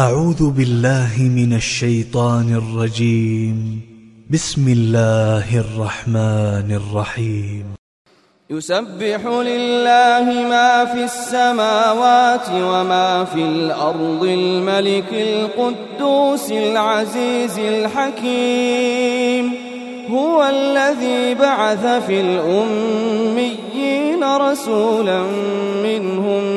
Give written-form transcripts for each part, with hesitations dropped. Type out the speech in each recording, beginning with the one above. أعوذ بالله من الشيطان الرجيم. بسم الله الرحمن الرحيم. يسبح لله ما في السماوات وما في الأرض الملك القدوس العزيز الحكيم. هو الذي بعث في الأميين رسولا منهم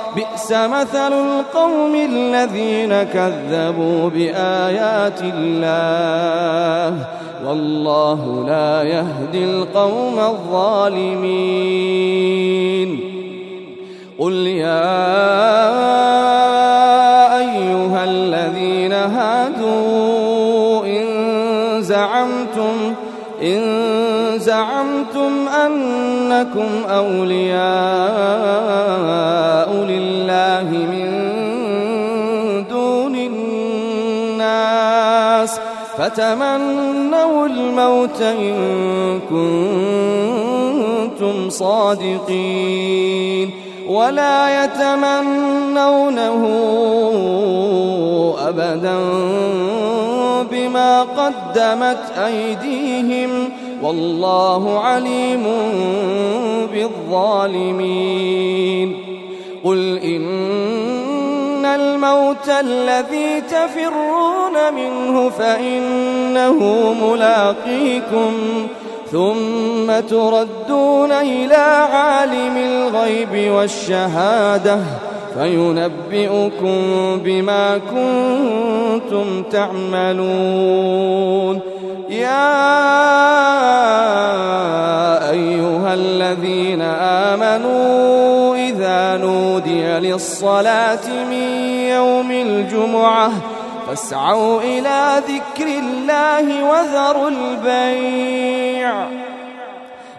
بئس مثل القوم الذين كذبوا بآيات الله والله لا يهدي القوم الظالمين. قل يا أيها الذين هادوا إن زعمتم أنكم أولياء لله من دون الناس، فتمنوا الموت إن كنتم صادقين. ولا يتمنونه أبدا بما قدمت أيديهم والله عليم بالظالمين. قل إن الموت الذي تفرون منه فإنه ملاقيكم، ثم تردون إلى عالم الغيب والشهادة فينبئكم بما كنتم تعملون. يا أيها الذين آمنوا إذا نودي للصلاة من يوم الجمعة فاسعوا إلى ذكر الله وذروا البيع،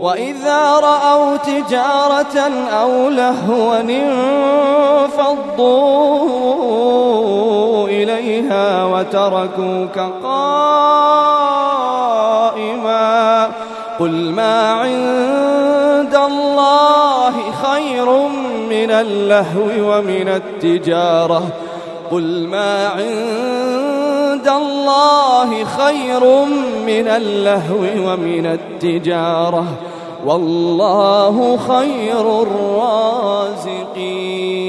وإذا رأوا تجارة أو لهوا انفضوا إليها وتركوك قائما. قل ما عند الله خير من اللهو ومن التجارة، قل ما عند الله خير من اللهو ومن التجارة والله خير الرازقين.